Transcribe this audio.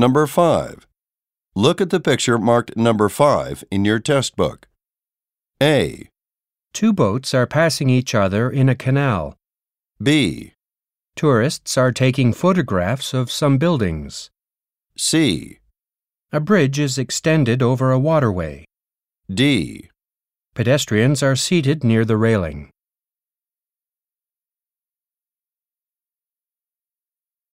Number 5. Look at the picture marked number 5 in your test book. A. Two boats are passing each other in a canal. B. Tourists are taking photographs of some buildings. C. A bridge is extended over a waterway. D. Pedestrians are seated near the railing.